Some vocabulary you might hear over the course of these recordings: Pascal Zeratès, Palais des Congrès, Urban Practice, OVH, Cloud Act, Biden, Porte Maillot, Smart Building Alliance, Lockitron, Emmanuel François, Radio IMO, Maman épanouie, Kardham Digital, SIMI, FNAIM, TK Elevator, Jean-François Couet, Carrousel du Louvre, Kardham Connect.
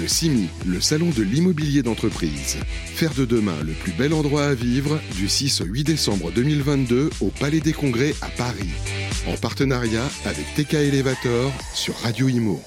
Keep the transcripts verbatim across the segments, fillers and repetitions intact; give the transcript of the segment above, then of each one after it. Le SIMI, le salon de l'immobilier d'entreprise. Faire de demain le plus bel endroit à vivre du six au huit décembre deux mille vingt-deux au Palais des Congrès à Paris. En partenariat avec T K Elevator sur Radio I M O.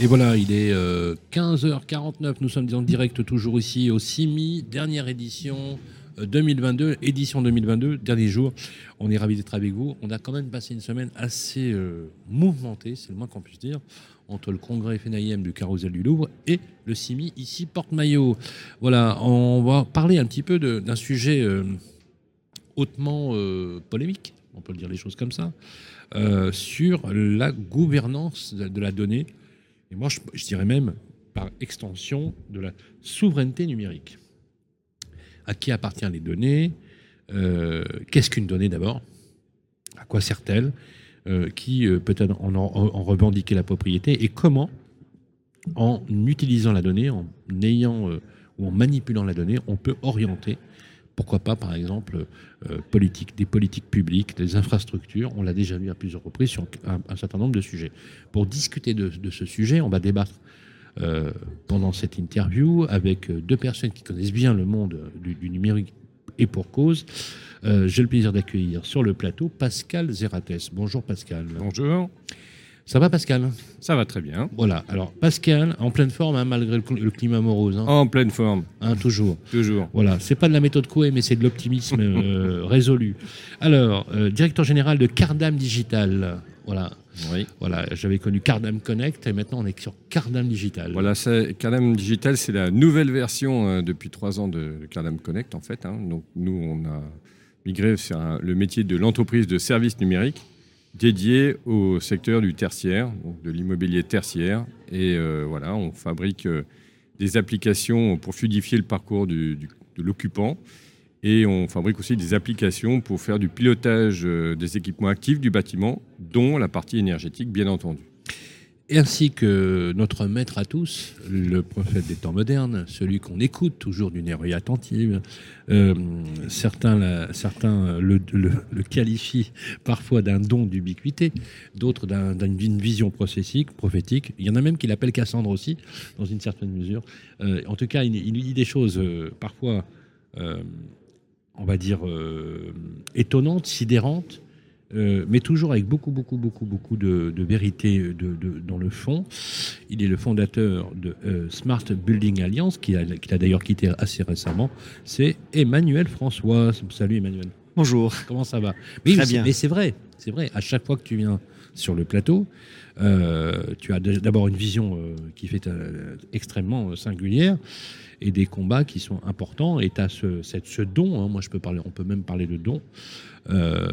Et voilà, il est euh, quinze heures quarante-neuf, nous sommes en direct toujours ici au SIMI, dernière édition deux mille vingt-deux, édition deux mille vingt-deux, dernier jour. On est ravis d'être avec vous. On a quand même passé une semaine assez euh, mouvementée, c'est le moins qu'on puisse dire, entre le congrès FNAIM du Carrousel du Louvre et le SIMI, ici, Porte Maillot. Voilà, on va parler un petit peu de, d'un sujet euh, hautement euh, polémique, on peut dire les choses comme ça, euh, sur la gouvernance de, de la donnée. Et moi, je, je dirais même, par extension, de la souveraineté numérique. À qui appartiennent les données ? euh, Qu'est-ce qu'une donnée d'abord ? À quoi sert-elle ? euh, Qui euh, peut en, en, en revendiquer la propriété ? Et comment, en utilisant la donnée, en ayant euh, ou en manipulant la donnée, on peut orienter, pourquoi pas, par exemple, euh, politique, des politiques publiques, des infrastructures. On l'a déjà vu à plusieurs reprises sur un, un certain nombre de sujets. Pour discuter de, de ce sujet, on va débattre Euh, pendant cette interview avec deux personnes qui connaissent bien le monde du, du numérique et pour cause. Euh, j'ai le plaisir d'accueillir sur le plateau Pascal Zeratès. Bonjour Pascal. Bonjour. Ça va Pascal ? Ça va très bien. Voilà, alors Pascal, en pleine forme, hein, malgré le, le climat morose. Hein. En pleine forme. Hein, toujours. Toujours. Voilà, c'est pas de la méthode Couet, mais c'est de l'optimisme euh, résolu. Alors, euh, directeur général de Kardham Digital. Voilà. Oui. Voilà, j'avais connu Kardham Connect et maintenant on est sur Kardham Digital. Voilà, c'est, Kardham Digital, c'est la nouvelle version euh, depuis trois ans de Kardham Connect en fait. Hein. Donc nous, on a migré sur un, le métier de l'entreprise de services numériques dédié au secteur du tertiaire, donc de l'immobilier tertiaire. Et euh, voilà, on fabrique euh, des applications pour fluidifier le parcours du, du, de l'occupant. Et on fabrique aussi des applications pour faire du pilotage des équipements actifs du bâtiment, dont la partie énergétique, bien entendu. Ainsi que notre maître à tous, le prophète des temps modernes, celui qu'on écoute toujours d'une oreille attentive. Euh, certains la, certains le, le, le qualifient parfois d'un don d'ubiquité, d'autres d'un, d'une vision prophétique, prophétique. Il y en a même qui l'appellent Cassandre aussi, dans une certaine mesure. Euh, en tout cas, il, il dit des choses euh, parfois... Euh, on va dire, euh, étonnante, sidérante, euh, mais toujours avec beaucoup, beaucoup, beaucoup, beaucoup de, de vérité de, de, dans le fond. Il est le fondateur de euh, Smart Building Alliance, qui a, qui a d'ailleurs quitté assez récemment. C'est Emmanuel François. Salut Emmanuel. Bonjour. Comment ça va ? Mais Très bien. Mais c'est vrai, c'est vrai. À chaque fois que tu viens sur le plateau, euh, tu as d'abord une vision euh, qui fait euh, extrêmement euh, singulière et des combats qui sont importants. Et tu as ce, ce don, hein, moi je peux parler, on peut même parler de don, euh,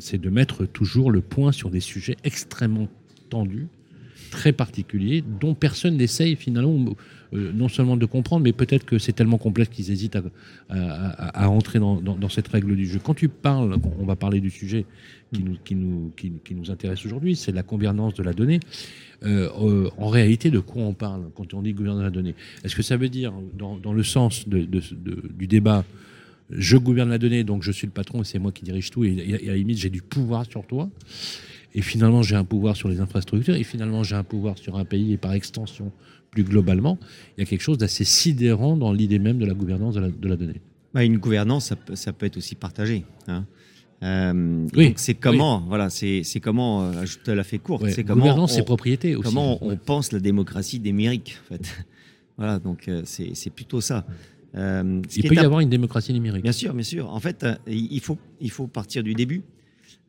c'est de mettre toujours le point sur des sujets extrêmement tendus, très particuliers, dont personne n'essaye finalement euh, non seulement de comprendre, mais peut-être que c'est tellement complexe qu'ils hésitent à, à, à, à entrer dans, dans, dans cette règle du jeu. Quand tu parles, on va parler du sujet qui nous, qui nous, qui, qui nous intéresse aujourd'hui, c'est la gouvernance de la donnée. Euh, euh, en réalité, de quoi on parle quand on dit gouvernance de la donnée ? Est-ce que ça veut dire, dans, dans le sens de, de, de, du débat, je gouverne la donnée, donc je suis le patron et c'est moi qui dirige tout, et, et, et à la limite, j'ai du pouvoir sur toi ? Et finalement, j'ai un pouvoir sur les infrastructures, et finalement, j'ai un pouvoir sur un pays, et par extension, plus globalement, il y a quelque chose d'assez sidérant dans l'idée même de la gouvernance de la, de la donnée. Bah, une gouvernance, ça peut, ça peut être aussi partagé. Hein. Euh, oui, donc c'est comment, oui. Voilà, c'est, c'est comment, je te la fais courte, ouais, c'est comment. Gouvernance, on, c'est propriété aussi. Comment on, ouais. on pense la démocratie numérique, en fait. Voilà, donc c'est, c'est plutôt ça. Euh, ce il peut y à... avoir une démocratie numérique. Bien sûr, bien sûr. En fait, il faut, il faut partir du début.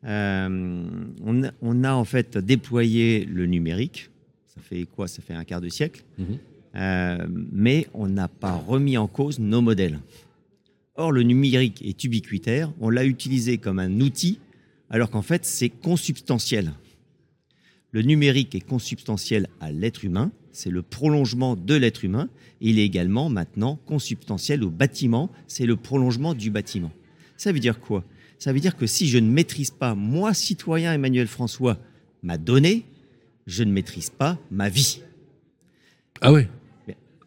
Euh, on, a, on a en fait déployé le numérique, ça fait quoi ? Ça fait un quart de siècle, mmh. euh, mais on n'a pas remis en cause nos modèles. Or, le numérique est ubiquitaire, on l'a utilisé comme un outil, alors qu'en fait, c'est consubstantiel. Le numérique est consubstantiel à l'être humain, c'est le prolongement de l'être humain, et il est également maintenant consubstantiel au bâtiment, c'est le prolongement du bâtiment. Ça veut dire quoi ? Ça veut dire que si je ne maîtrise pas, moi, citoyen Emmanuel François, ma donnée, je ne maîtrise pas ma vie. Ah oui.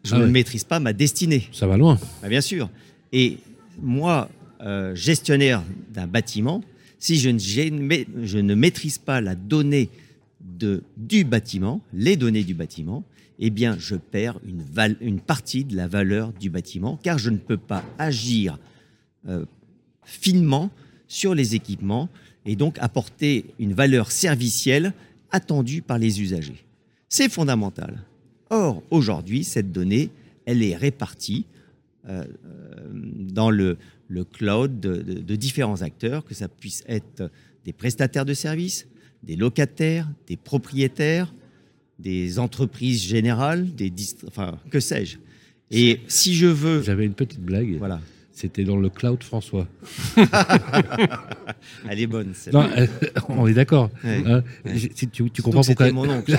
Je ah ne ouais. maîtrise pas ma destinée. Ça va loin. Bah bien sûr. Et moi, euh, gestionnaire d'un bâtiment, si je ne, je ne maîtrise pas la donnée de, du bâtiment, les données du bâtiment, eh bien, je perds une, val- une partie de la valeur du bâtiment, car je ne peux pas agir euh, finement sur les équipements et donc apporter une valeur servicielle attendue par les usagers. C'est fondamental. Or, aujourd'hui, cette donnée, elle est répartie euh, dans le, le cloud de, de, de différents acteurs, que ça puisse être des prestataires de services, des locataires, des propriétaires, des entreprises générales, des dist- enfin, que sais-je. Et si je veux... J'avais une petite blague. Voilà. C'était dans le cloud François. Elle est bonne, celle-là. Non, euh, on est d'accord. Ouais. Hein, ouais. Je, tu, tu, tu, comprends pourquoi... mon oncle.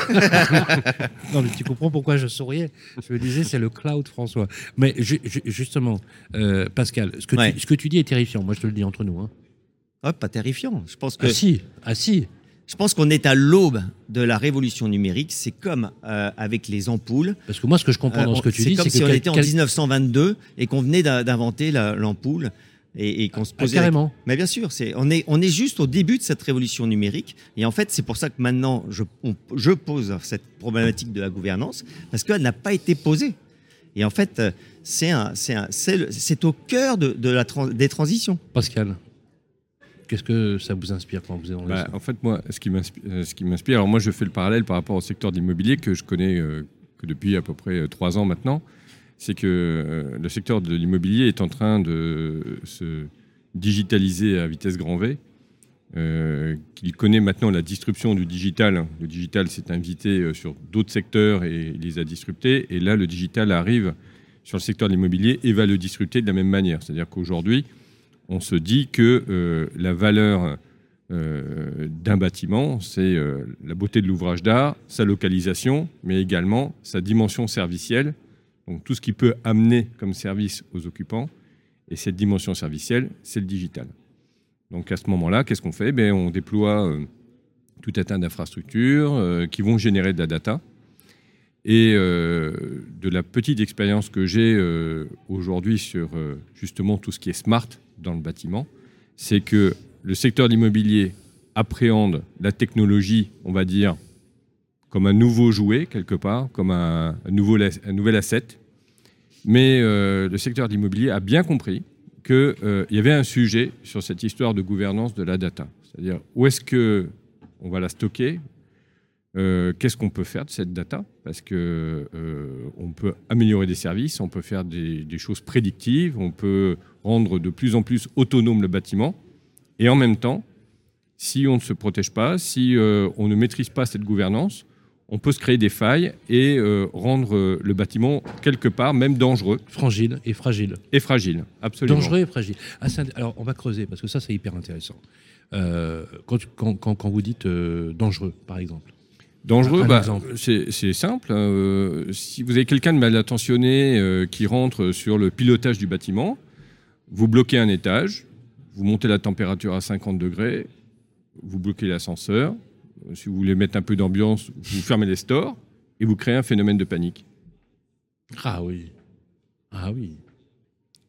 Non, mais tu comprends pourquoi je souriais. Je me disais, c'est le cloud François. Mais je, je, justement, euh, Pascal, ce que, ouais. tu, ce que tu dis est terrifiant. Moi, je te le dis entre nous. Hein. Oh, pas terrifiant. Je pense que... Ah si, ah si. Je pense qu'on est à l'aube de la révolution numérique. C'est comme euh, avec les ampoules. Parce que moi, ce que je comprends dans ce que tu euh, dis, c'est, c'est que... C'est comme si on était en dix-neuf cent vingt-deux et qu'on venait d'inventer la, l'ampoule et, et qu'on se posait... Ah, carrément. La... Mais bien sûr, c'est... On, est, on est juste au début de cette révolution numérique. Et en fait, c'est pour ça que maintenant, je, on, je pose cette problématique de la gouvernance, parce qu'elle n'a pas été posée. Et en fait, c'est, un, c'est, un, c'est, le, c'est au cœur de, de la trans, des transitions. Pascal, qu'est-ce que ça vous inspire quand vous êtes dans bah, le... En fait, moi, ce qui m'inspire, ce qui m'inspire, alors moi, je fais le parallèle par rapport au secteur de l'immobilier que je connais euh, que depuis à peu près trois ans maintenant, c'est que euh, le secteur de l'immobilier est en train de se digitaliser à vitesse grand V. Euh, qu'il connaît maintenant la disruption du digital. Le digital s'est invité sur d'autres secteurs et il les a disruptés. Et là, le digital arrive sur le secteur de l'immobilier et va le disrupter de la même manière. C'est-à-dire qu'aujourd'hui, on se dit que euh, la valeur euh, d'un bâtiment, c'est euh, la beauté de l'ouvrage d'art, sa localisation, mais également sa dimension servicielle, donc tout ce qui peut amener comme service aux occupants. Et cette dimension servicielle, c'est le digital. Donc à ce moment-là, qu'est-ce qu'on fait ? Ben, on déploie euh, tout un tas d'infrastructures euh, qui vont générer de la data. Et euh, de la petite expérience que j'ai euh, aujourd'hui sur euh, justement tout ce qui est smart dans le bâtiment, c'est que le secteur de l'immobilier appréhende la technologie, on va dire, comme un nouveau jouet quelque part, comme un, un, nouveau, un nouvel asset. Mais euh, le secteur de l'immobilier a bien compris qu'il euh, y avait un sujet sur cette histoire de gouvernance de la data. C'est-à-dire où est-ce qu'on va la stocker ? Euh, qu'est-ce qu'on peut faire de cette data ? Parce qu'on euh, peut améliorer des services, on peut faire des, des choses prédictives, on peut rendre de plus en plus autonome le bâtiment. Et en même temps, si on ne se protège pas, si euh, on ne maîtrise pas cette gouvernance, on peut se créer des failles et euh, rendre euh, le bâtiment, quelque part, même dangereux. Fragile et fragile. Et fragile, absolument. Dangereux et fragile. Ah, c'est un... Alors, on va creuser, parce que ça, c'est hyper intéressant. Euh, quand, quand, quand, quand vous dites euh, dangereux, par exemple. Dangereux, bah, c'est, c'est simple. Euh, si vous avez quelqu'un de mal intentionné euh, qui rentre sur le pilotage du bâtiment, vous bloquez un étage, vous montez la température à cinquante degrés, vous bloquez l'ascenseur. Si vous voulez mettre un peu d'ambiance, vous fermez les stores et vous créez un phénomène de panique. Ah oui. Ah oui.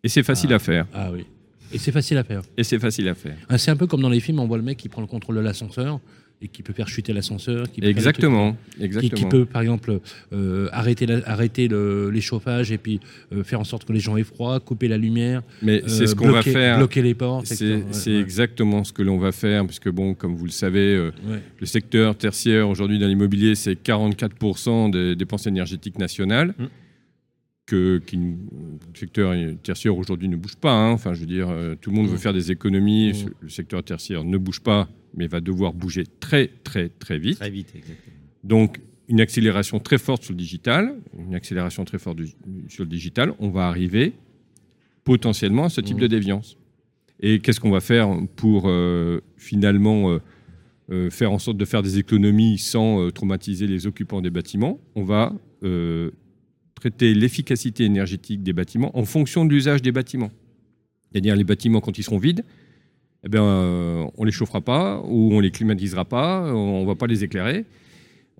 Et c'est facile ah, à faire. Ah oui. Et c'est facile à faire. Et c'est facile à faire. Ah, c'est un peu comme dans les films, on voit le mec qui prend le contrôle de l'ascenseur et qui peut faire chuter l'ascenseur. Qui peut exactement. Trucs, exactement. Qui, qui peut, par exemple, euh, arrêter, la, arrêter le, les chauffages et puis euh, faire en sorte que les gens aient froid, couper la lumière, mais euh, c'est ce qu'on bloquer, va faire. bloquer les portes. C'est, ouais, c'est ouais. exactement ce que l'on va faire, puisque, bon, comme vous le savez, euh, ouais. le secteur tertiaire, aujourd'hui, dans l'immobilier, c'est quarante-quatre pour cent des dépenses énergétiques nationales. Hum. Que, qui, le secteur tertiaire, aujourd'hui, ne bouge pas. Hein. Enfin, je veux dire, tout le monde mmh. veut faire des économies. Mmh. Le secteur tertiaire ne bouge pas, mais va devoir bouger très, très, très vite. Très vite, exactement. Donc, une accélération très forte sur le digital. Une accélération très forte du, sur le digital. On va arriver potentiellement à ce type mmh. de déviance. Et qu'est-ce qu'on va faire pour, euh, finalement... Euh, Euh, faire en sorte de faire des économies sans euh, traumatiser les occupants des bâtiments? On va euh, traiter l'efficacité énergétique des bâtiments en fonction de l'usage des bâtiments. C'est-à-dire les bâtiments, quand ils seront vides, eh ben, euh, on ne les chauffera pas ou on ne les climatisera pas, on ne va pas les éclairer.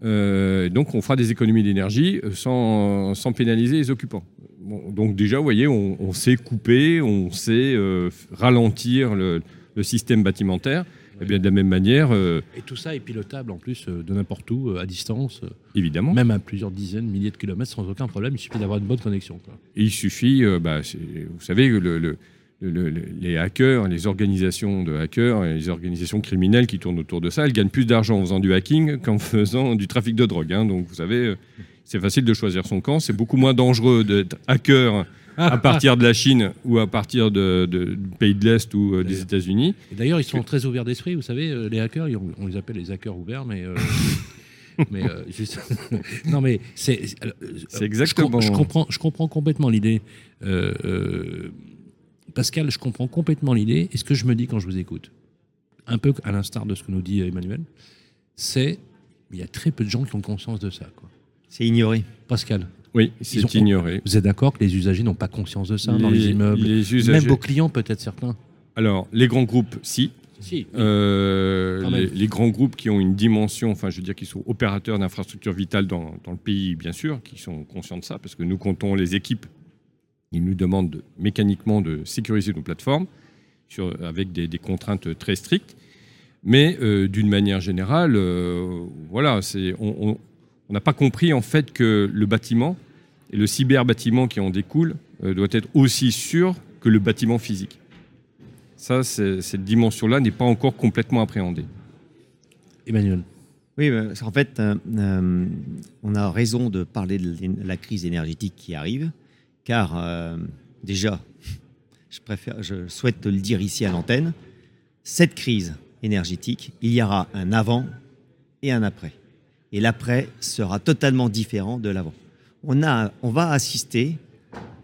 Euh, donc on fera des économies d'énergie sans, sans pénaliser les occupants. Bon, donc déjà, vous voyez, on, on sait couper, on sait euh, ralentir le, le système bâtimentaire. Eh bien, de la même manière... Euh... Et tout ça est pilotable, en plus, de n'importe où, à distance. Évidemment. Même à plusieurs dizaines, milliers de kilomètres, sans aucun problème. Il suffit d'avoir une bonne connexion, quoi. Et il suffit... Euh, bah, c'est, vous savez, le... le... Le, le, les hackers, les organisations de hackers, les organisations criminelles qui tournent autour de ça, elles gagnent plus d'argent en faisant du hacking qu'en faisant du trafic de drogue. Hein. Donc, vous savez, c'est facile de choisir son camp. C'est beaucoup moins dangereux d'être hacker à partir de la Chine ou à partir de, de, du pays de l'Est ou d'ailleurs, des États-Unis. Et d'ailleurs, ils sont très ouverts d'esprit. Vous savez, les hackers, on les appelle les hackers ouverts, mais... Euh... mais euh, juste... non mais c'est... Alors, c'est exactement... Je, je, comprends, je comprends complètement l'idée... Euh, euh... Pascal, je comprends complètement l'idée. Et ce que je me dis quand je vous écoute, un peu à l'instar de ce que nous dit Emmanuel, c'est qu'il y a très peu de gens qui ont conscience de ça, quoi. C'est ignoré. Pascal. Oui, c'est ont, ignoré. Vous êtes d'accord que les usagers n'ont pas conscience de ça les, dans les immeubles les usagers... Même vos clients, peut-être certains. Alors, les grands groupes, si. si oui. euh, les, les grands groupes qui ont une dimension, enfin, je veux dire, qui sont opérateurs d'infrastructures vitales dans, dans le pays, bien sûr, qui sont conscients de ça, parce que nous comptons les équipes. Ils nous demandent de, mécaniquement de sécuriser nos plateformes sur, avec des, des contraintes très strictes. Mais euh, d'une manière générale, euh, voilà, c'est, on n'a pas compris en fait que le bâtiment et le cyberbâtiment qui en découle euh, doit être aussi sûr que le bâtiment physique. Ça, c'est, cette dimension-là n'est pas encore complètement appréhendée. Emmanuel. Oui, parce qu'en fait, euh, euh, on a raison de parler de la crise énergétique qui arrive. Car euh, déjà, je, préfère, je souhaite te le dire ici à l'antenne, cette crise énergétique, il y aura un avant et un après. Et l'après sera totalement différent de l'avant. On, a, on va assister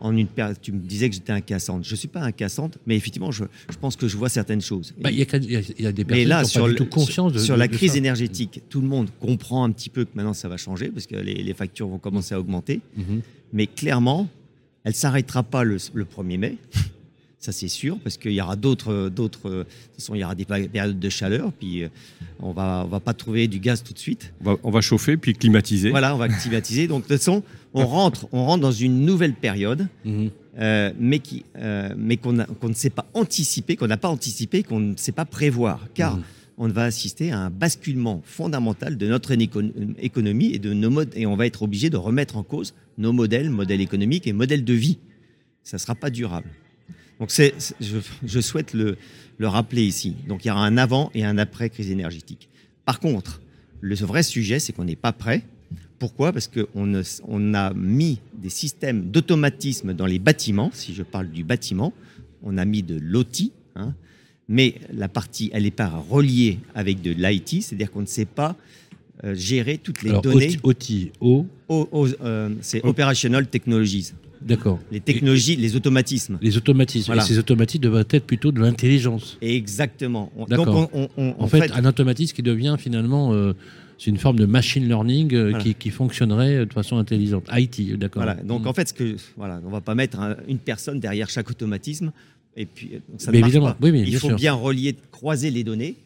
en une période... Tu me disais que j'étais un cassante. Je ne suis pas un cassante, mais effectivement, je, je pense que je vois certaines choses. Bah, il y a, y a des personnes là, qui n'ont pas le, du tout conscience de ça. Sur la de, de crise ça. énergétique, tout le monde comprend un petit peu que maintenant ça va changer, parce que les, les factures vont commencer à augmenter. Mm-hmm. Mais clairement... Elle ne s'arrêtera pas le, le premier mai, ça c'est sûr, parce qu'il y aura d'autres, d'autres, de toute façon il y aura des périodes de chaleur, puis on va, on va pas trouver du gaz tout de suite. On va, on va chauffer, puis climatiser. Voilà, on va climatiser. Donc de toute façon, on rentre, on rentre dans une nouvelle période, mm-hmm. euh, mais, qui, euh, mais qu'on, a, qu'on ne sait pas anticiper, qu'on n'a pas anticipé, qu'on ne sait pas prévoir, car mm-hmm. on va assister à un basculement fondamental de notre économie et de nos modes, et on va être obligé de remettre en cause nos modèles, modèles économiques et modèles de vie. Ça ne sera pas durable. Donc c'est, je, je souhaite le, le rappeler ici. Donc il y aura un avant et un après crise énergétique. Par contre, le vrai sujet, c'est qu'on n'est pas prêt. Pourquoi ? Parce qu'on on a mis des systèmes d'automatisme dans les bâtiments. Si je parle du bâtiment, on a mis de l'O T I, hein, mais la partie, elle n'est pas reliée avec de l'I T, c'est-à-dire qu'on ne sait pas euh, gérer toutes les Alors, données. O T I, O... o, o euh, c'est o. Operational Technologies. D'accord. Les technologies, et, les automatismes. Les automatismes. Voilà. Et ces automatismes devraient être plutôt de l'intelligence. Exactement. On, D'accord. Donc on, on, on, en, en fait, fait, un automatisme qui devient finalement... Euh, c'est une forme de machine learning euh, voilà. qui, qui fonctionnerait de façon intelligente. I T, d'accord. Voilà. Donc, mmh. en fait, ce que, voilà, on ne va pas mettre un, une personne derrière chaque automatisme. Et puis, ça mais ne marche pas. Oui, mais il bien faut sûr. bien relier, croiser les données.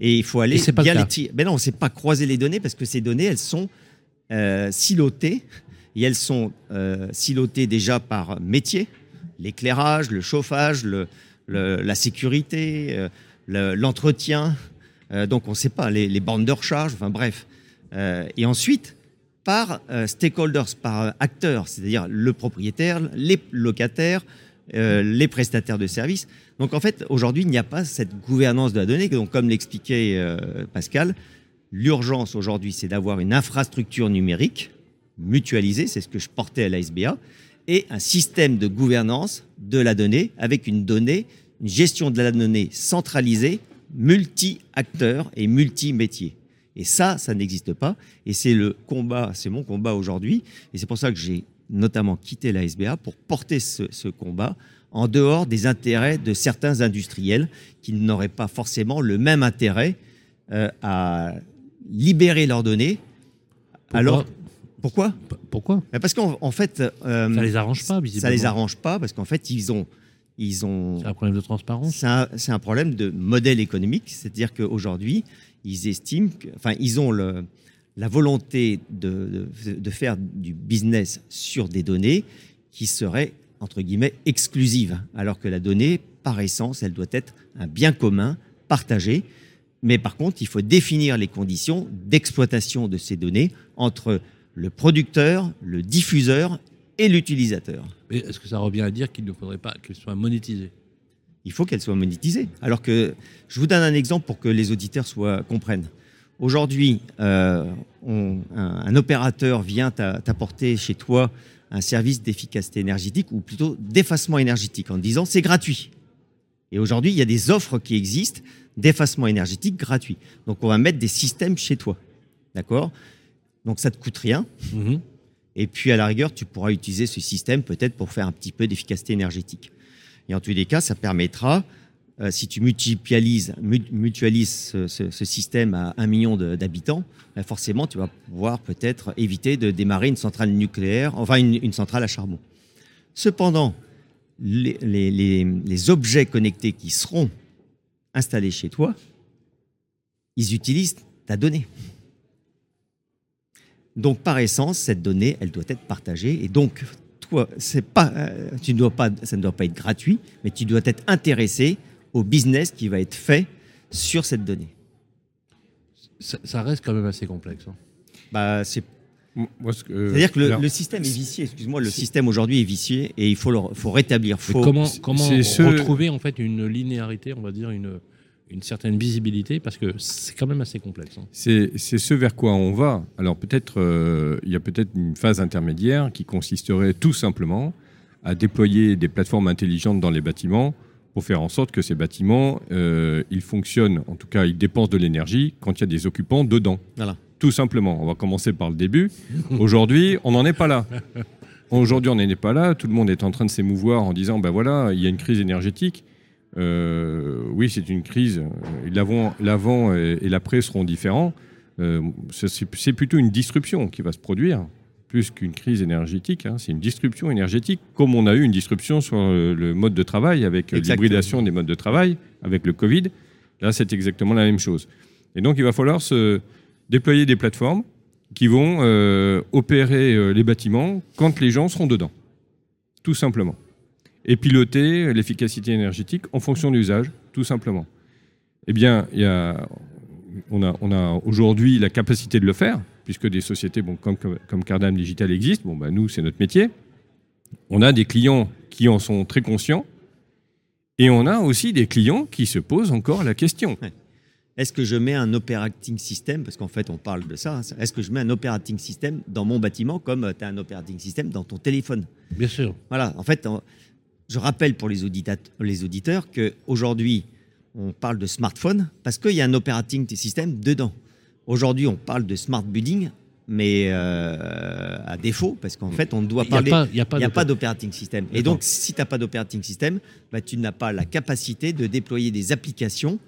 Et il faut aller et c'est pas bien le cas. les tirer. Mais non, c'est pas croiser les données parce que ces données, elles sont euh, silotées. Et elles sont euh, silotées déjà par métier. L'éclairage, le chauffage, le, le, la sécurité, euh, le, l'entretien. Euh, donc, on ne sait pas, les, les bandes de recharge, enfin bref. Euh, et ensuite, par euh, stakeholders, par euh, acteurs, c'est-à-dire le propriétaire, les locataires, Euh, les prestataires de services. Donc en fait, aujourd'hui, il n'y a pas cette gouvernance de la donnée. Donc comme l'expliquait euh, Pascal, l'urgence aujourd'hui, c'est d'avoir une infrastructure numérique mutualisée, c'est ce que je portais à l'A S B A, et un système de gouvernance de la donnée avec une donnée, une gestion de la donnée centralisée, multi-acteurs et multi-métiers. Et ça, ça n'existe pas. Et c'est le combat, c'est mon combat aujourd'hui. Et c'est pour ça que j'ai notamment quitter la S B A pour porter ce, ce combat en dehors des intérêts de certains industriels qui n'auraient pas forcément le même intérêt euh, à libérer leurs données. Pourquoi ? Alors, pourquoi ? Pourquoi ? Parce qu'en en fait... Euh, ça les arrange pas, visiblement. Ça les arrange pas parce qu'en fait, ils ont... Ils ont c'est un problème de transparence ? C'est un, c'est un problème de modèle économique, c'est-à-dire qu'aujourd'hui, ils estiment... Que, enfin, ils ont le... la volonté de, de, de faire du business sur des données qui seraient, entre guillemets, exclusives, alors que la donnée, par essence, elle doit être un bien commun, partagé, Mais par contre, il faut définir les conditions d'exploitation de ces données entre le producteur, le diffuseur et l'utilisateur. Mais est-ce que ça revient à dire qu'il ne faudrait pas qu'elles soient monétisées ? Il faut qu'elles soient monétisées. Alors que je vous donne un exemple pour que les auditeurs soient, comprennent. Aujourd'hui, euh, on, un, un opérateur vient t'a, t'apporter chez toi un service d'efficacité énergétique ou plutôt d'effacement énergétique en te disant c'est gratuit. Et aujourd'hui, il y a des offres qui existent d'effacement énergétique gratuit. Donc, on va mettre des systèmes chez toi. D'accord ? Donc, ça ne te coûte rien. Mmh. Et puis, à la rigueur, tu pourras utiliser ce système peut-être pour faire un petit peu d'efficacité énergétique. Et en tous les cas, ça permettra, euh, si tu mutualises, mutualises ce, ce, ce système à un million de, d'habitants, ben forcément, tu vas pouvoir peut-être éviter de démarrer une centrale nucléaire, enfin une, une centrale à charbon. Cependant, les, les, les, les objets connectés qui seront installés chez toi, ils utilisent ta donnée. Donc, par essence, cette donnée, elle doit être partagée. Et donc, toi, c'est pas, tu ne dois pas, ça ne doit pas être gratuit, mais tu dois être intéressé au business qui va être fait sur cette donnée. Ça, ça reste quand même assez complexe. Hein. Bah, c'est... Moi, ce que, euh, c'est-à-dire que le, alors, le système est vicié. Excuse-moi, le système aujourd'hui est vicié et il faut le faut rétablir. Faut... Comment, comment ce... retrouver en fait une linéarité, on va dire une, une certaine visibilité, parce que c'est quand même assez complexe. Hein. C'est, c'est ce vers quoi on va. Alors peut-être il euh, y a peut-être une phase intermédiaire qui consisterait tout simplement à déployer des plateformes intelligentes dans les bâtiments pour faire en sorte que ces bâtiments euh, ils fonctionnent, en tout cas ils dépensent de l'énergie quand il y a des occupants dedans. Voilà. Tout simplement. On va commencer par le début. Aujourd'hui, on n'en est pas là. Aujourd'hui, on n'en est pas là. Tout le monde est en train de s'émouvoir en disant ben voilà, il y a une crise énergétique. Euh, oui, c'est une crise. L'avant, l'avant et, et l'après seront différents. Euh, c'est, c'est plutôt une disruption qui va se produire, plus qu'une crise énergétique. Hein. C'est une disruption énergétique, comme on a eu une disruption sur le, le mode de travail, avec exactement. L'hybridation des modes de travail, avec le Covid. Là, c'est exactement la même chose. Et donc, il va falloir se... déployer des plateformes qui vont euh, opérer euh, les bâtiments quand les gens seront dedans, tout simplement. Et piloter l'efficacité énergétique en fonction de l'usage, tout simplement. Eh bien, y a, on, a, on a aujourd'hui la capacité de le faire, puisque des sociétés bon, comme, comme Kardham Digital existent. Bon, bah, nous, c'est notre métier. On a des clients qui en sont très conscients et on a aussi des clients qui se posent encore la question. Ouais. Est-ce que je mets un operating system, parce qu'en fait, on parle de ça, hein, est-ce que je mets un operating system dans mon bâtiment comme tu as un operating system dans ton téléphone ? Bien sûr. Voilà, en fait, je rappelle pour les, auditeurs, les auditeurs qu'aujourd'hui, on parle de smartphone parce qu'il y a un operating system dedans. Aujourd'hui, on parle de smart building, mais euh, à défaut, parce qu'en fait, on doit parler... Il n'y a pas, pas, pas d'operating system. Et donc, si tu n'as pas d'operating system, bah, tu n'as pas la capacité de déployer des applications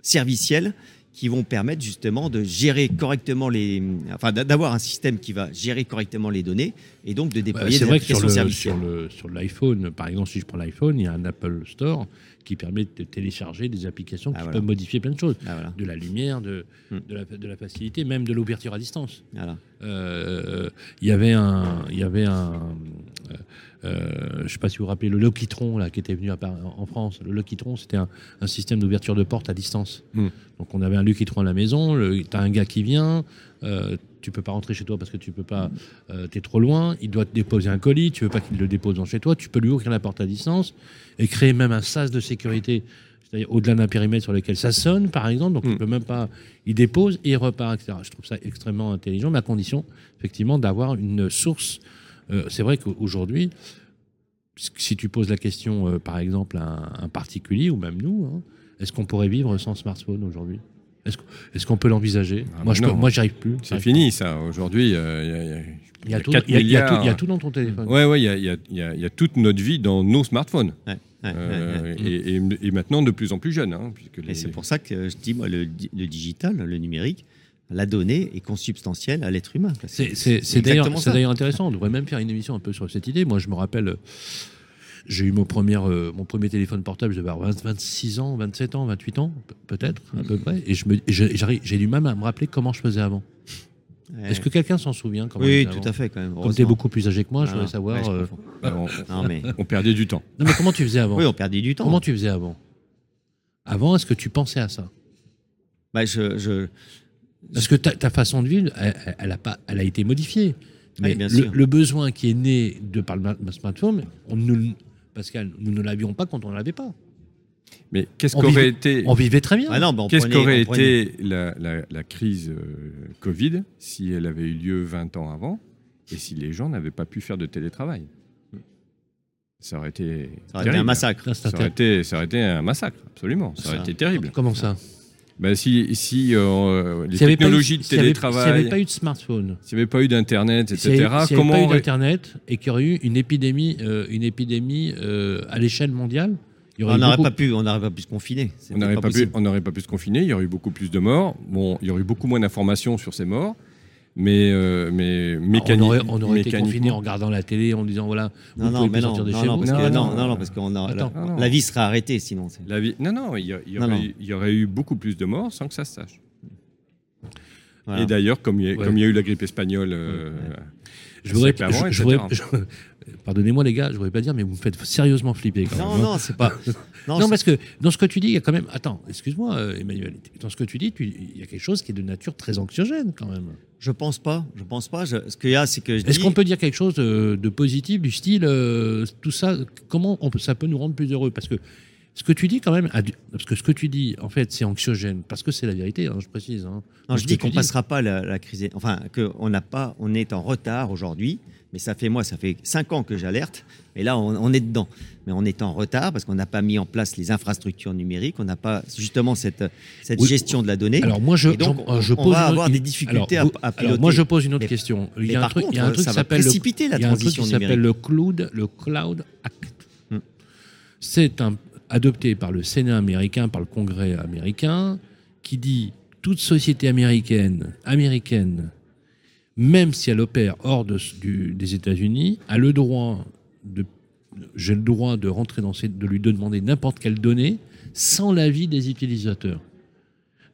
serviciels qui vont permettre justement de gérer correctement les, enfin d'avoir un système qui va gérer correctement les données et donc de déployer des applications servicielles. C'est vrai que sur, le, sur, le, sur l'iPhone, par exemple, si je prends l'iPhone, il y a un Apple Store qui permet de télécharger des applications qui ah, voilà. peuvent modifier plein de choses, ah, voilà. de la lumière, de, hum. de, la, de la facilité, même de l'ouverture à distance. Voilà. Euh, il y avait un, il y avait un, euh, euh, je ne sais pas si vous vous rappelez le Lockitron là qui était venu à, en France. Le Lockitron, c'était un, un système d'ouverture de porte à distance. Hum. Donc on avait un Lockitron à la maison. Le, t'as un gars qui vient. Euh, tu peux pas rentrer chez toi parce que tu peux pas, euh, t'es trop loin, il doit te déposer un colis, tu veux pas qu'il le dépose dans chez toi, tu peux lui ouvrir la porte à distance et créer même un sas de sécurité, c'est-à-dire au-delà d'un périmètre sur lequel ça sonne, par exemple, donc mm. il peut même pas, il dépose et il repart, et cetera. Je trouve ça extrêmement intelligent, mais à condition, effectivement, d'avoir une source. Euh, c'est vrai qu'aujourd'hui, si tu poses la question, euh, par exemple, à un, un particulier, ou même nous, hein, est-ce qu'on pourrait vivre sans smartphone aujourd'hui ? Est-ce, est-ce qu'on peut l'envisager ? ah Moi, je peux, moi, j'arrive plus. C'est j'arrive fini, pas. ça. Aujourd'hui, euh, y a, y a, il y a, y a tout, quatre milliards. Il y, y a tout dans ton téléphone. Oui, ouais, il ouais, y, y, y, y a toute notre vie dans nos smartphones. Ouais, ouais, euh, ouais, ouais. Et, et, et maintenant, de plus en plus jeunes. Hein, les... Et c'est pour ça que je dis, moi, le, le digital, le numérique, la donnée est consubstantielle à l'être humain. C'est, c'est, c'est, c'est, d'ailleurs, c'est d'ailleurs intéressant. On devrait même faire une émission un peu sur cette idée. Moi, je me rappelle... J'ai eu mon premier, euh, mon premier téléphone portable, je devais avoir vingt-six ans, vingt-sept ans, vingt-huit ans, peut-être, à peu près. Et, je me, et je, j'ai du mal à me rappeler comment je faisais avant. Ouais. Est-ce que quelqu'un s'en souvient comment Oui, tout avant à fait, quand même. Comme tu es beaucoup plus âgé que moi, ah, je voudrais savoir... Ouais, je euh... non, mais... on perdait du temps. Non, mais comment tu faisais avant ? Oui, on perdait du temps. Comment tu faisais avant ? Avant, est-ce que tu pensais à ça ? Bah, je, je... Parce que ta, ta façon de vivre, elle, elle, a pas, elle a été modifiée. Mais ah, le, le besoin qui est né de par le smartphone, on nous, Pascal, nous ne l'avions pas quand on ne l'avait pas. Mais qu'est-ce on qu'aurait vivait, été... On vivait très bien. Ah non, bah on qu'est-ce prenait, qu'aurait on prenait... été la, la, la crise euh, Covid si elle avait eu lieu vingt ans avant et si les gens n'avaient pas pu faire de télétravail ? Ça aurait été, ça aurait été un massacre. Ça, ça, aurait été, ça aurait été un massacre, absolument. Ça, ça aurait été terrible. Comment ça ? Ben si si euh, les si technologies eu, de télétravail... S'il n'y avait pas eu de smartphone. S'il n'y avait pas eu d'Internet, et cetera. S'il n'y avait, comment avait pas eu d'Internet et qu'il y aurait eu une épidémie, euh, une épidémie euh, à l'échelle mondiale, il y aurait on n'aurait beaucoup... pas pu, on n'aurait pas pu se confiner. C'était on n'aurait pas, pas, pas pu se confiner. Il y aurait eu beaucoup plus de morts. Bon, il y aurait eu beaucoup moins d'informations sur ces morts. Mais, euh, mais mécanique, on aurait, on aurait été confiné en regardant la télé, en disant voilà, vous non, pouvez non, plus sortir non, de non, chez non, vous. Non, non, non, non, parce que on a, la, non. la vie sera arrêtée sinon. C'est... La vie, non, non, il y, a, il, y aurait, non, non. il y aurait eu beaucoup plus de morts sans que ça se sache. Voilà. Et d'ailleurs, comme il y a, ouais. comme il y a eu la grippe espagnole, euh, ouais. je voudrais, je, je voudrais, je, pardonnez-moi les gars, je voudrais pas dire, mais vous me faites sérieusement flipper. Quand non, même, non, hein. c'est pas. Non, non c'est... parce que dans ce que tu dis, il y a quand même. Attends, excuse-moi, euh, Emmanuel. Dans ce que tu dis, il y a quelque chose qui est de nature très anxiogène, quand même. Je pense pas. Je pense pas. Je... Ce qu'il y a, c'est que. Je Est-ce dis... qu'on peut dire quelque chose de, de positif, du style euh, tout ça. Comment on peut, ça peut nous rendre plus heureux, parce que ce que tu dis quand même, parce que ce que tu dis, en fait, c'est anxiogène, parce que c'est la vérité. Hein, je précise. Hein. Non, je dis qu'on ne passera pas la, la crise. Enfin, qu'on n'a pas. On est en retard aujourd'hui. Mais ça fait, moi, ça fait cinq ans que j'alerte, mais là, on, on est dedans. Mais on est en retard parce qu'on n'a pas mis en place les infrastructures numériques, on n'a pas justement cette, cette oui. gestion de la donnée. Alors moi, je, et donc, on, je pose on va avoir une... des difficultés alors, à, à piloter. Alors moi, je pose une autre mais, question. Il y a un truc qui s'appelle le Cloud, le Cloud Act. Hum. C'est un, adopté par le Sénat américain, par le Congrès américain, qui dit toute société américaine, américaine, même si elle opère hors de, du, des États-Unis, a le droit de, j'ai le droit de rentrer dans ces, de lui demander n'importe quelle donnée sans l'avis des utilisateurs.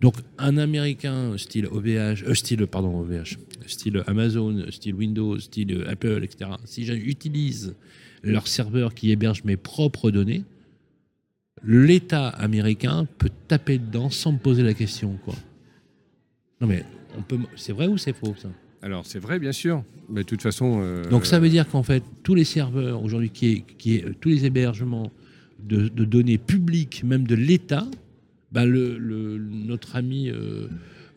Donc un Américain style O V H, euh, style pardon O V H, style Amazon, style Windows, style Apple, et cetera. Si j'utilise leur serveur qui héberge mes propres données, l'État américain peut taper dedans sans me poser la question, quoi. Non mais on peut, c'est vrai ou c'est faux ça ? Alors c'est vrai bien sûr, mais de toute façon... Euh... Donc ça veut dire qu'en fait tous les serveurs aujourd'hui, qui est, qui est, tous les hébergements de, de données publiques, même de l'État, bah le, le, notre, ami, euh,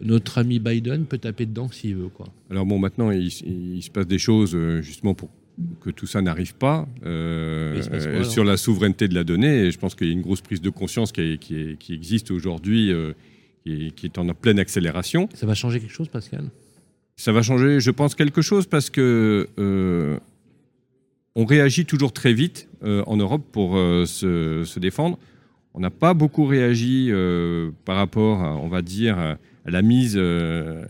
notre ami Biden peut taper dedans s'il veut, quoi. Alors bon, maintenant il, il se passe des choses justement pour que tout ça n'arrive pas euh, quoi, sur la souveraineté de la donnée, et je pense qu'il y a une grosse prise de conscience qui, est, qui, est, qui existe aujourd'hui, euh, qui, est, qui est en pleine accélération. Ça va changer quelque chose, Pascal ? Ça va changer, je pense, quelque chose parce que euh, on réagit toujours très vite euh, en Europe pour euh, se, se défendre. On n'a pas beaucoup réagi euh, par rapport, à, on va dire, à la mise, euh,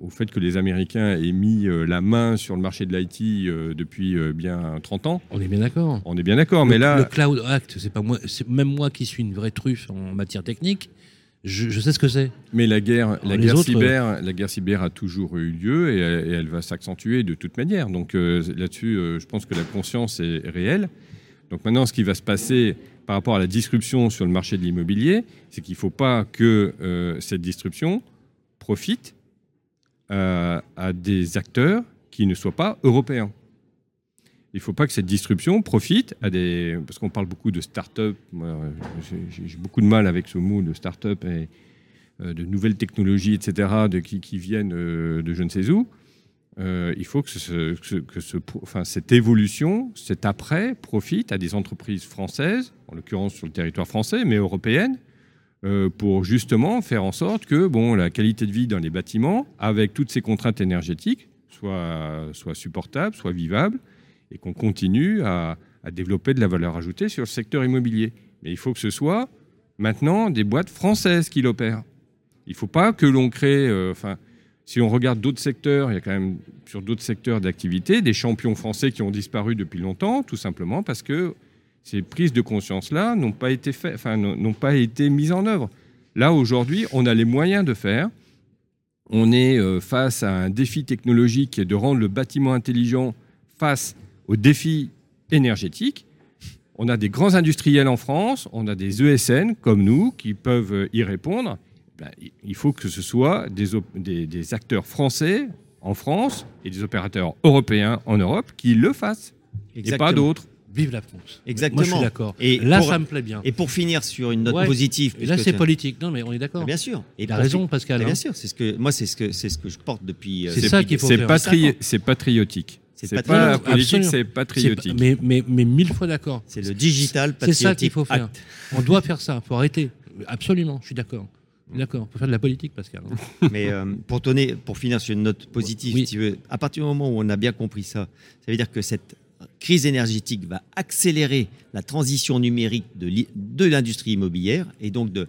au fait que les Américains aient mis euh, la main sur le marché de l'I T euh, depuis euh, bien trente ans. On est bien d'accord. On est bien d'accord, le, mais là... Le Cloud Act, c'est pas moi, c'est même moi qui suis une vraie truffe en matière technique. Je, je sais ce que c'est. Mais la guerre, la guerre autres... cyber, la guerre cyber a toujours eu lieu et elle, et elle va s'accentuer de toute manière. Donc euh, là-dessus, euh, je pense que la conscience est réelle. Donc maintenant, ce qui va se passer par rapport à la disruption sur le marché de l'immobilier, c'est qu'il ne faut pas que euh, cette disruption profite à, à des acteurs qui ne soient pas européens. Il ne faut pas que cette disruption profite à des... Parce qu'on parle beaucoup de start-up. Moi, j'ai, j'ai beaucoup de mal avec ce mot de start-up et de nouvelles technologies, et cetera, de, qui, qui viennent de je ne sais où. Euh, il faut que, ce, que, ce, que ce, enfin, cette évolution, cet après, profite à des entreprises françaises, en l'occurrence sur le territoire français, mais européennes, euh, pour justement faire en sorte que bon, la qualité de vie dans les bâtiments, avec toutes ces contraintes énergétiques, soit, soit supportable, soit vivable, et qu'on continue à, à développer de la valeur ajoutée sur le secteur immobilier. Mais il faut que ce soit maintenant des boîtes françaises qui l'opèrent. Il ne faut pas que l'on crée... Euh, enfin, si on regarde d'autres secteurs, il y a quand même sur d'autres secteurs d'activité des champions français qui ont disparu depuis longtemps, tout simplement parce que ces prises de conscience-là n'ont pas été fait, enfin, n'ont pas été mises en œuvre. Là, aujourd'hui, on a les moyens de faire. On est euh, face à un défi technologique qui est de rendre le bâtiment intelligent face... aux défis énergétiques. On a des grands industriels en France, on a des E S N comme nous qui peuvent y répondre. ben, il faut que ce soit des, op- des, des acteurs français en France et des opérateurs européens en Europe qui le fassent. Exactement. Et pas d'autres. Vive la France. Exactement. Moi, je suis d'accord. Et là, pour, ça me plaît bien. Et pour finir sur une note ouais. positive. Et là, c'est, c'est politique. Non, mais on est d'accord. Ah, bien sûr. Et t'as raison, Pascal. Ah, bien hein. sûr. C'est ce que moi, c'est ce que c'est ce que je porte depuis. C'est, c'est ça depuis, qu'il faut c'est faire. Patri- c'est patriotique. C'est, c'est patri- pas politique, absolument. C'est patriotique. C'est, mais, mais, mais mille fois d'accord. C'est le digital patriotique. C'est ça qu'il faut faire. Act. On doit faire ça. Il faut arrêter. Absolument. Je suis d'accord. D'accord, on peut faire de la politique, Pascal. Mais euh, pour, donner, pour finir sur une note positive, oui. si tu veux, à partir du moment où on a bien compris ça, ça veut dire que cette crise énergétique va accélérer la transition numérique de, de l'industrie immobilière et donc de,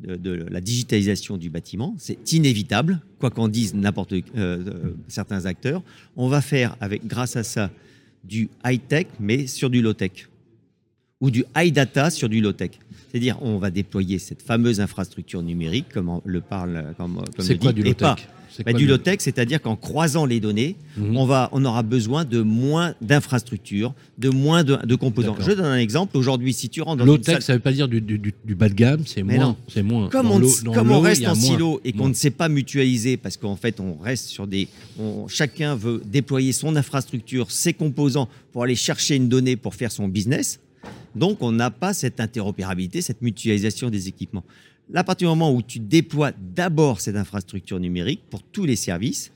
de, de la digitalisation du bâtiment. C'est inévitable, quoi qu'en disent n'importe, euh, certains acteurs. On va faire, avec, grâce à ça, du high-tech, mais sur du low-tech. Ou du high data sur du low tech, c'est-à-dire on va déployer cette fameuse infrastructure numérique, comme le parle, comme, comme c'est le quoi dit, du low tech c'est bah, quoi, du low tech, c'est-à-dire qu'en croisant les données, mm-hmm. on va, on aura besoin de moins d'infrastructures, de moins de, de composants. D'accord. Je donne un exemple. Aujourd'hui, si tu rentres dans low tech, salle... ça veut pas dire du, du, du bas de gamme, c'est mais moins, non. c'est moins. Comme dans on, dans comme on reste en silo et qu'on moins. ne sait pas mutualiser, parce qu'en fait, on reste sur des, on, chacun veut déployer son infrastructure, ses composants pour aller chercher une donnée pour faire son business. Donc, on n'a pas cette interopérabilité, cette mutualisation des équipements. Là, à partir du moment où tu déploies d'abord cette infrastructure numérique pour tous les services,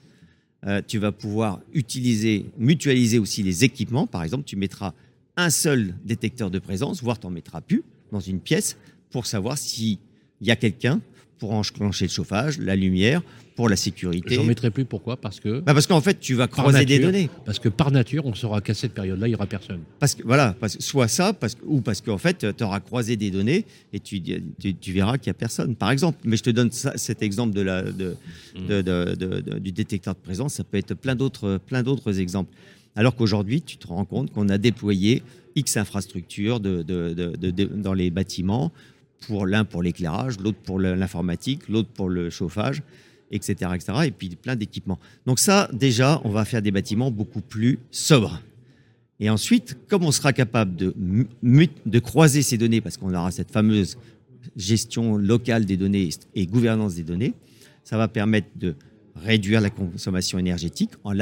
euh, tu vas pouvoir utiliser, mutualiser aussi les équipements. Par exemple, tu mettras un seul détecteur de présence, voire tu n'en mettras plus dans une pièce pour savoir s'il y a quelqu'un pour enclencher le chauffage, la lumière, pour la sécurité. J'en mettrai plus. Pourquoi ? Parce que. Bah parce qu'en fait, tu vas croiser nature, des données. Parce que par nature, on saura qu'à cette période-là, il n'y aura personne. Parce que voilà, parce, soit ça, parce, ou parce qu'en fait, tu auras croisé des données et tu, tu, tu verras qu'il n'y a personne. Par exemple, mais je te donne ça, cet exemple de la, de, mmh. de, de, de, de, du détecteur de présence. Ça peut être plein d'autres, plein d'autres exemples. Alors qu'aujourd'hui, tu te rends compte qu'on a déployé X infrastructures de, de, de, de, de, dans les bâtiments. Pour l'un pour l'éclairage, l'autre pour l'informatique, l'autre pour le chauffage, et cetera, et cetera, et puis plein d'équipements. Donc ça, déjà, on va faire des bâtiments beaucoup plus sobres. Et ensuite, comme on sera capable de, de croiser ces données, parce qu'on aura cette fameuse gestion locale des données et gouvernance des données, ça va permettre de réduire la consommation énergétique en,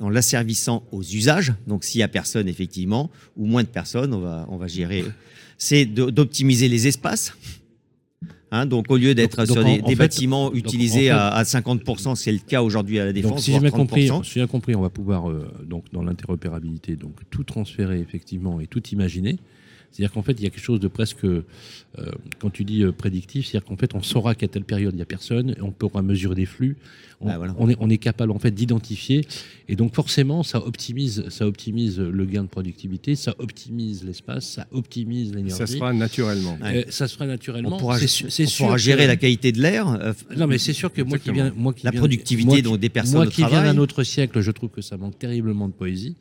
en l'asservissant aux usages. Donc s'il n'y a personne, effectivement, ou moins de personnes, on va, on va gérer... C'est de, d'optimiser les espaces. Hein, donc, au lieu d'être donc, sur donc, des, des fait, bâtiments utilisés donc, à, fait, à cinquante pour cent, c'est le cas aujourd'hui à la Défense, donc, si voire j'ai bien compris, si j'ai bien compris, on va pouvoir, euh, donc, dans l'interopérabilité, donc, tout transférer effectivement et tout imaginer. C'est-à-dire qu'en fait, il y a quelque chose de presque, euh, quand tu dis euh, prédictif, c'est-à-dire qu'en fait, on saura qu'à telle période, il n'y a personne, on pourra mesurer des flux, on, ah, voilà. on, est, on est capable en fait d'identifier. Et donc forcément, ça optimise, ça optimise le gain de productivité, ça optimise l'espace, ça optimise l'énergie. Ça se fera naturellement. Euh, ça se fera naturellement. On pourra, c'est su, c'est on sûr pourra gérer que, la qualité de l'air. Euh, non, mais c'est sûr que moi qui viens, moi qui la viens, productivité moi qui, dont des personnes moi qui viens d'un autre siècle, je trouve que ça manque terriblement de poésie.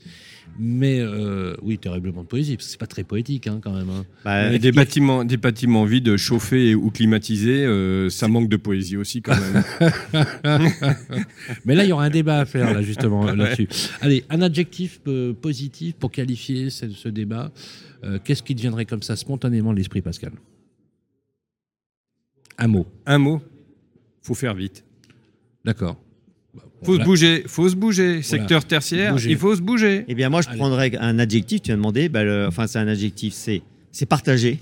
Mais euh, oui, terriblement de poésie, parce que c'est pas très poétique hein, quand même. Hein. Bah, des, bâtiments, des bâtiments vides, chauffés ou climatisés, euh, ça manque de poésie aussi quand même. Mais là, il y aura un débat à faire là, justement là-dessus. Allez, un adjectif euh, positif pour qualifier ce, ce débat. Euh, qu'est-ce qui deviendrait comme ça spontanément de l'esprit, Pascal ? Un mot. Un mot. Faut faire vite. D'accord. Il faut voilà. se bouger, il faut se bouger. Voilà. Secteur tertiaire, bouger. Il faut se bouger. Eh bien, moi, je Allez. prendrais un adjectif, tu m'as demandé, ben le, enfin, c'est un adjectif, c'est, c'est partager.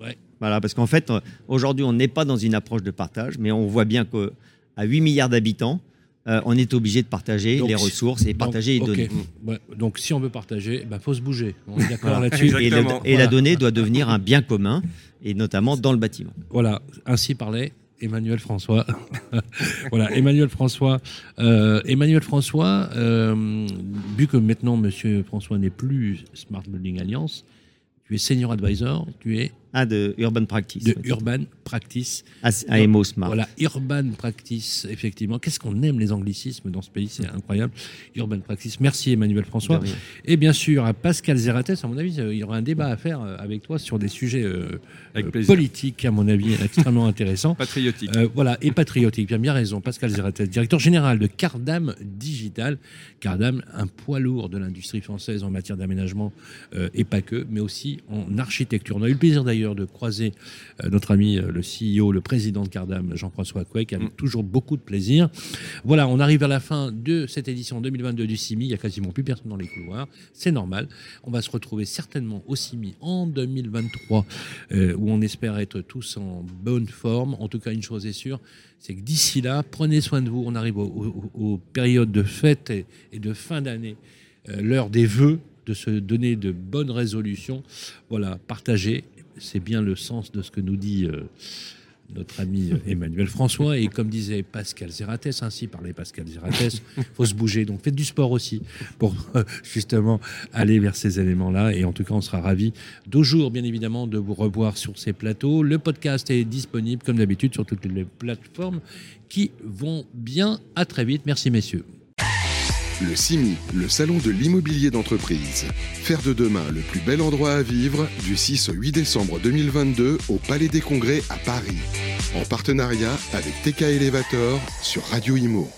Ouais. Voilà, parce qu'en fait, aujourd'hui, on n'est pas dans une approche de partage, mais on voit bien qu'à huit milliards d'habitants, euh, on est obligé de partager donc, les ressources et partager donc, les données. Okay. Ouais. Donc, si on veut partager, il ben, faut se bouger. On est d'accord voilà. là-dessus. Et, le, et voilà. la donnée doit devenir un bien commun, et notamment dans le bâtiment. Voilà, ainsi parlait Emmanuel François. Voilà, Emmanuel François. Euh, Emmanuel François, euh, vu que maintenant Monsieur François n'est plus Smart Building Alliance, tu es senior advisor, tu es... Ah, de Urban Practice. De Urban Practice. A M O Smart. Voilà, Urban Practice, effectivement. Qu'est-ce qu'on aime les anglicismes dans ce pays, c'est incroyable. Urban Practice. Merci Emmanuel François. Bien, et bien sûr, à Pascal Zeratès, à mon avis, il y aura un débat à faire avec toi sur des sujets euh, euh, politiques, à mon avis, extrêmement intéressants. Patriotiques. Euh, voilà, et patriotiques. Bien, bien raison. Pascal Zeratès, directeur général de Kardham Digital. Kardham, un poids lourd de l'industrie française en matière d'aménagement euh, et pas que, mais aussi en architecture. On a eu le plaisir d'ailleurs d'ailleurs de croiser notre ami le C E O, le président de Kardham, Jean-François Couet, qui a toujours beaucoup de plaisir. Voilà, on arrive à la fin de cette édition deux mille vingt-deux du S I M I. Il n'y a quasiment plus personne dans les couloirs. C'est normal. On va se retrouver certainement au S I M I en deux mille vingt-trois, euh, où on espère être tous en bonne forme. En tout cas, une chose est sûre, c'est que d'ici là, prenez soin de vous. On arrive aux, aux, aux périodes de fêtes et, et de fin d'année, euh, l'heure des vœux, de se donner de bonnes résolutions. Voilà, partagez. C'est bien le sens de ce que nous dit euh, notre ami Emmanuel François. Et comme disait Pascal Zeratès, ainsi parlait Pascal Zeratès, il faut se bouger. Donc faites du sport aussi pour euh, justement aller vers ces éléments-là. Et en tout cas, on sera ravis, toujours bien évidemment, de vous revoir sur ces plateaux. Le podcast est disponible, comme d'habitude, sur toutes les plateformes qui vont bien. À très vite. Merci, messieurs. Le S I M I, le salon de l'immobilier d'entreprise. Faire de demain le plus bel endroit à vivre du six au huit décembre deux mille vingt-deux au Palais des Congrès à Paris. En partenariat avec T K Elevator sur Radio I M O.